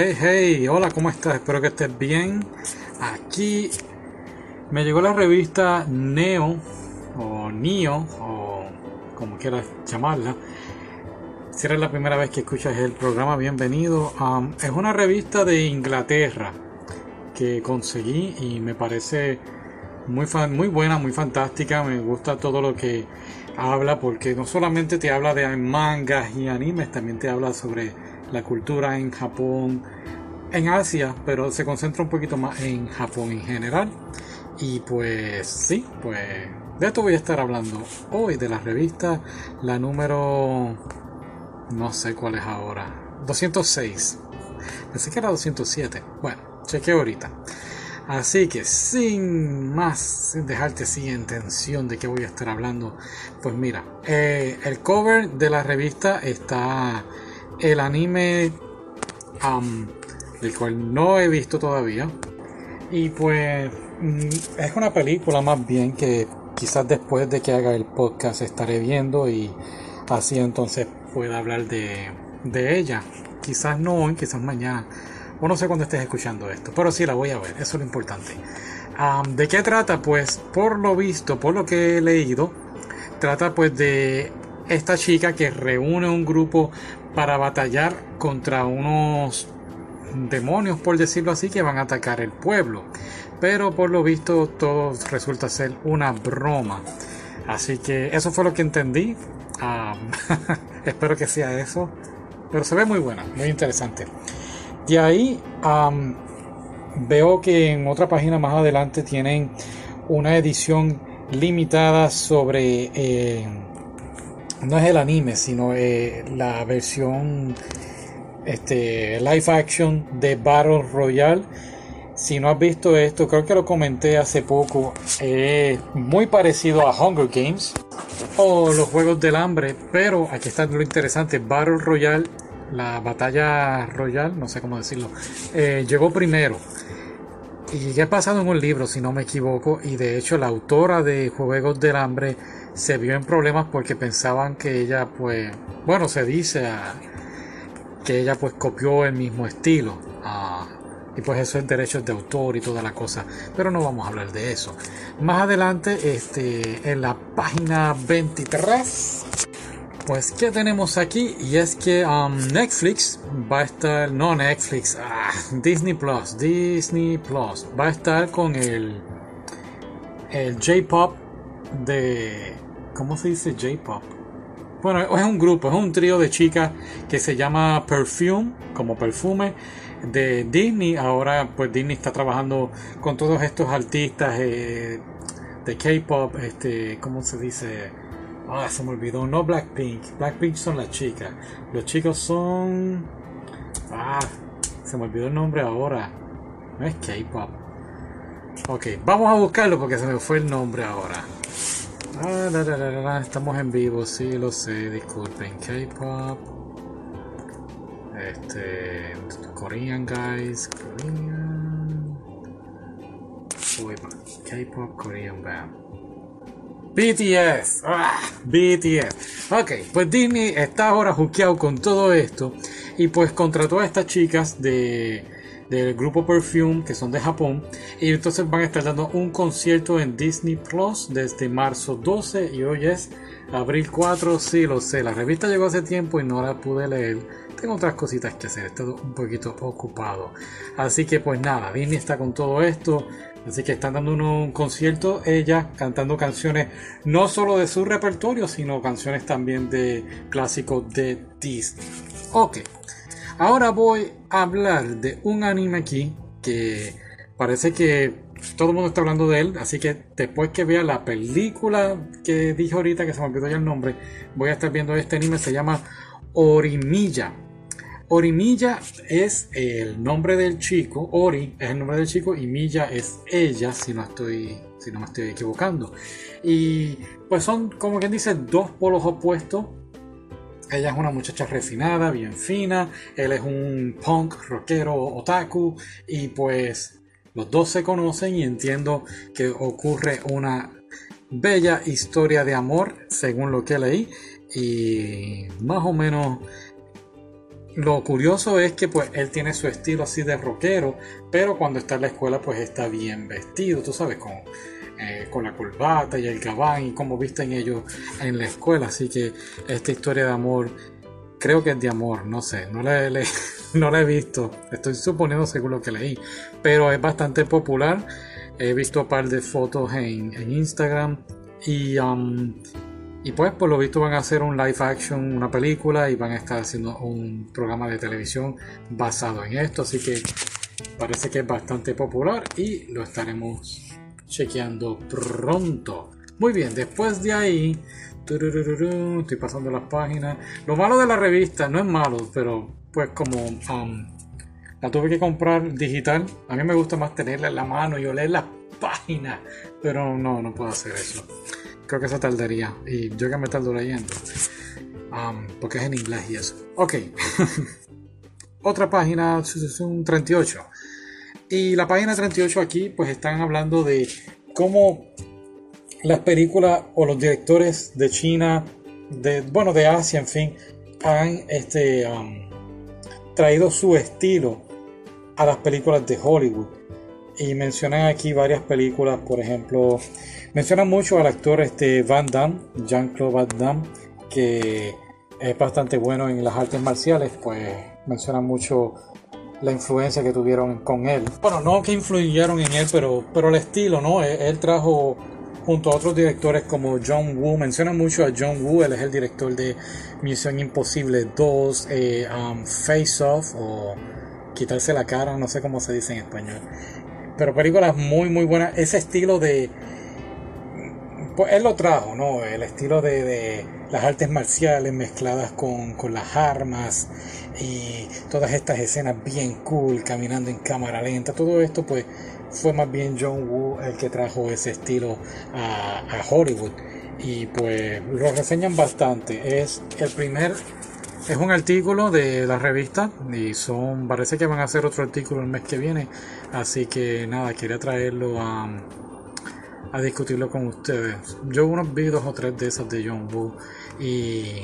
Hey, hey, hola, ¿cómo estás? Espero que estés bien. Aquí me llegó la revista Neo, o como quieras llamarla. Si eres la primera vez que escuchas el programa, bienvenido. Es una revista de Inglaterra que conseguí y me parece muy buena, muy fantástica. Me gusta todo lo que habla, porque no solamente te habla de mangas y animes, también te habla sobre la cultura en Japón, en Asia, pero se concentra un poquito más en Japón en general. Y pues sí, pues de esto voy a estar hablando hoy, de la revista, la número, no sé cuál es ahora, 206, pensé que era 207, bueno, chequeo ahorita. Así que sin más, sin dejarte sin intención de que voy a estar hablando, pues mira, el cover de la revista está el anime del cual no he visto todavía, y pues es una película más bien que quizás después de que haga el podcast estaré viendo, y así entonces pueda hablar de ella, quizás no hoy, quizás mañana, o no sé cuándo estés escuchando esto, pero sí la voy a ver, eso es lo importante. ¿De qué trata? Pues por lo visto, por lo que he leído, trata pues de esta chica que reúne un grupo para batallar contra unos demonios, por decirlo así, que van a atacar el pueblo. Pero por lo visto todo resulta ser una broma. Así que eso fue lo que entendí. Espero que sea eso. Pero se ve muy buena, muy interesante. De ahí veo que en otra página más adelante tienen una edición limitada sobre... no es el anime, sino la versión live action de Battle Royale. Si no has visto esto, creo que lo comenté hace poco, muy parecido a Hunger Games o los Juegos del Hambre, pero aquí está lo interesante. Battle Royale, la batalla royal, no sé cómo decirlo, llegó primero y ya ha pasado en un libro, si no me equivoco, y de hecho la autora de Juegos del Hambre se vio en problemas porque pensaban que ella, pues, bueno, se dice que ella pues copió el mismo estilo, y pues eso es derechos de autor y toda la cosa, pero no vamos a hablar de eso. Más adelante, en la página 23, pues, ¿qué tenemos aquí? Y es que Netflix va a estar, no Netflix, Disney Plus va a estar con el J-Pop de... ¿Cómo se dice J-Pop? Bueno, es un grupo, es un trío de chicas que se llama Perfume, como perfume, de Disney. Ahora pues Disney está trabajando con todos estos artistas de K-Pop, ¿cómo se dice? Se me olvidó, no Blackpink son las chicas, los chicos son... se me olvidó el nombre ahora, no es K-Pop. Ok, vamos a buscarlo porque se me fue el nombre ahora. Estamos en vivo, sí, lo sé, disculpen. K-Pop, Korean guys, Korean, K-Pop, Korean band, BTS, BTS. Ok, pues Disney está ahora juqueado con todo esto y pues contrató a estas chicas del grupo Perfume, que son de Japón, y entonces van a estar dando un concierto en Disney Plus desde marzo 12 y hoy es abril 4, sí lo sé, la revista llegó hace tiempo y no la pude leer, tengo otras cositas que hacer, he estado un poquito ocupado, así que pues nada, Disney está con todo esto, así que están dando un concierto, ellas cantando canciones no solo de su repertorio, sino canciones también de clásicos de Disney. Ok, ahora voy a hablar de un anime aquí que parece que todo el mundo está hablando de él, así que después que vea la película que dije ahorita, que se me olvidó ya el nombre, voy a estar viendo este anime, se llama Orimilla. Orimilla es el nombre del chico, Ori es el nombre del chico y Milla es ella, si no me estoy equivocando. Y pues son, como quien dice, dos polos opuestos. Ella es una muchacha refinada, bien fina. Él es un punk, rockero, otaku. Y pues los dos se conocen y entiendo que ocurre una bella historia de amor, según lo que leí. Y más o menos lo curioso es que pues él tiene su estilo así de rockero, pero cuando está en la escuela pues está bien vestido, tú sabes, con la corbata y el gabán y como visten ellos en la escuela. Así que esta historia de amor, creo que es de amor, no sé, no la he visto, estoy suponiendo según lo que leí, pero es bastante popular. He visto un par de fotos en Instagram y pues por lo visto van a hacer un live action, una película, y van a estar haciendo un programa de televisión basado en esto, así que parece que es bastante popular y lo estaremos chequeando pronto. Muy bien, después de ahí, estoy pasando las páginas. Lo malo de la revista, no es malo, pero pues como la tuve que comprar digital, a mí me gusta más tenerla en la mano y oler las páginas, pero no puedo hacer eso. Creo que se tardaría, y yo que me tardo leyendo, porque es en inglés y eso. Ok, otra página, 38. Y la página 38 aquí, pues están hablando de cómo las películas o los directores de China, de Asia, en fin, han traído su estilo a las películas de Hollywood. Y mencionan aquí varias películas, por ejemplo, mencionan mucho al actor Van Damme, Jean-Claude Van Damme, que es bastante bueno en las artes marciales, pues mencionan mucho la influencia que tuvieron con él. Bueno, no que influyeron en él, pero el estilo, ¿no? Él trajo junto a otros directores como John Woo. Mencionan mucho a John Woo, él es el director de Misión Imposible 2, Face Off o Quitarse la Cara, no sé cómo se dice en español. Pero películas muy muy buenas. Ese estilo de... pues él lo trajo, ¿no? El estilo de las artes marciales mezcladas con las armas y todas estas escenas bien cool, caminando en cámara lenta. Todo esto pues fue más bien John Woo el que trajo ese estilo a Hollywood, y pues lo reseñan bastante. Es un artículo de la revista y parece que van a hacer otro artículo el mes que viene, así que nada, quería traerlo a discutirlo con ustedes. Yo vi 2 o 3 de esas de John Woo, y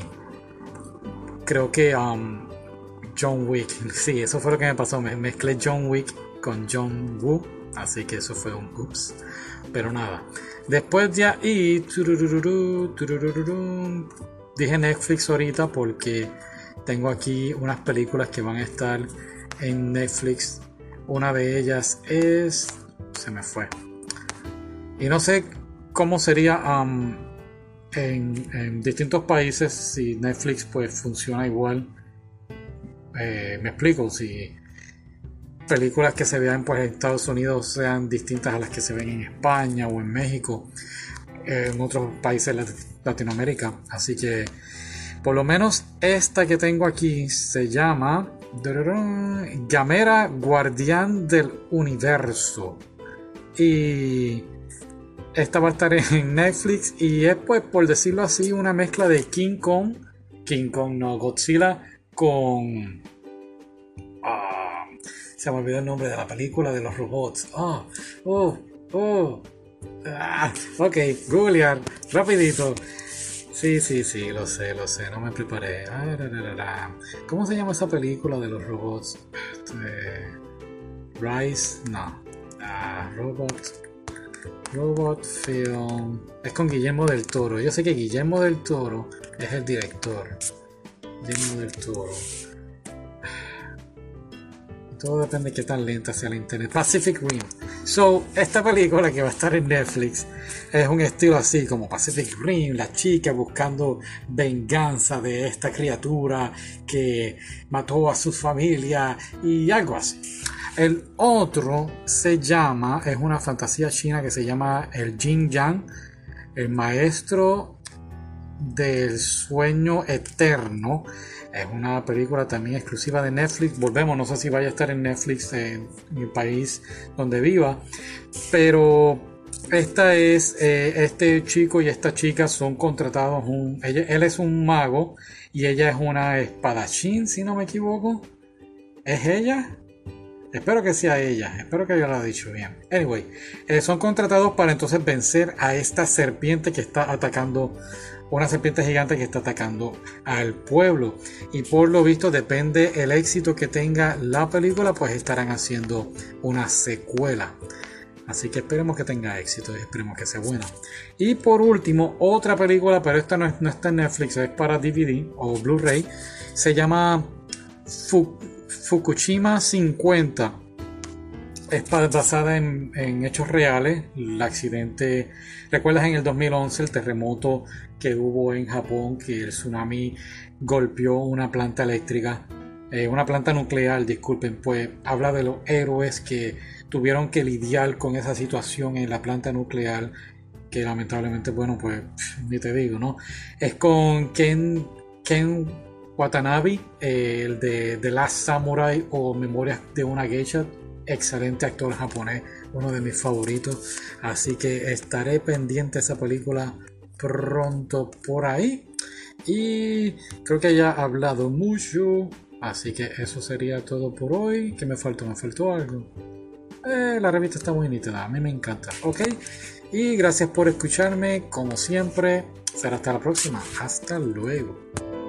creo que John Wick, sí, eso fue lo que me pasó, me mezclé John Wick con John Woo, así que eso fue un ups, pero nada. Después de ahí, dije Netflix ahorita porque tengo aquí unas películas que van a estar en Netflix. Una de ellas es... se me fue. Y no sé cómo sería en distintos países, si Netflix pues funciona igual. Me explico, si películas que se vean pues en Estados Unidos sean distintas a las que se ven en España o en México, en otros países de Latinoamérica. Así que por lo menos esta que tengo aquí se llama Gamera Guardián del Universo, y esta va a estar en Netflix, y es pues, por decirlo así, una mezcla de Godzilla con... se me olvidó el nombre de la película de los robots. Ok, googlear rapidito. Sí, lo sé, no me preparé. ¿Cómo se llama esa película de los robots? Rise, no. Robot Film. Es con Guillermo del Toro. Yo sé que Guillermo del Toro es el director. Guillermo del Toro. Todo depende de qué tan lenta sea la internet. Pacific Rim. So, esta película que va a estar en Netflix es un estilo así como Pacific Rim, la chica buscando venganza de esta criatura que mató a su familia y algo así. El otro es una fantasía china que se llama el Jin Yang, el maestro del sueño eterno. Es una película también exclusiva de Netflix. Volvemos, no sé si vaya a estar en Netflix en el país donde viva, pero esta es este chico y esta chica son contratados. Él es un mago y ella es una espadachín, si no me equivoco. ¿Es ella? Espero que sea ella, espero que yo lo haya dicho bien. Anyway, son contratados para entonces vencer a esta serpiente que está atacando una serpiente gigante que está atacando al pueblo. Y por lo visto, depende el éxito que tenga la película, pues estarán haciendo una secuela. Así que esperemos que tenga éxito y esperemos que sea buena. Y por último, otra película, pero esta no está en Netflix, es para DVD o Blu-ray. Se llama Fukushima 50. Es basada en hechos reales. El accidente, ¿recuerdas en el 2011 el terremoto que hubo en Japón, que el tsunami golpeó una planta eléctrica, una planta nuclear, disculpen? Pues habla de los héroes que tuvieron que lidiar con esa situación en la planta nuclear, que lamentablemente, bueno, pues ni te digo, ¿no? Es con Ken Watanabe, el de The Last Samurai o Memorias de una Geisha. Excelente actor japonés, uno de mis favoritos. Así que estaré pendiente de esa película pronto por ahí. Y creo que ya he hablado mucho. Así que eso sería todo por hoy. ¿Qué me faltó? ¿Me faltó algo? La revista está muy nítida, a mí me encanta. Ok, y gracias por escucharme. Como siempre, será hasta la próxima. Hasta luego.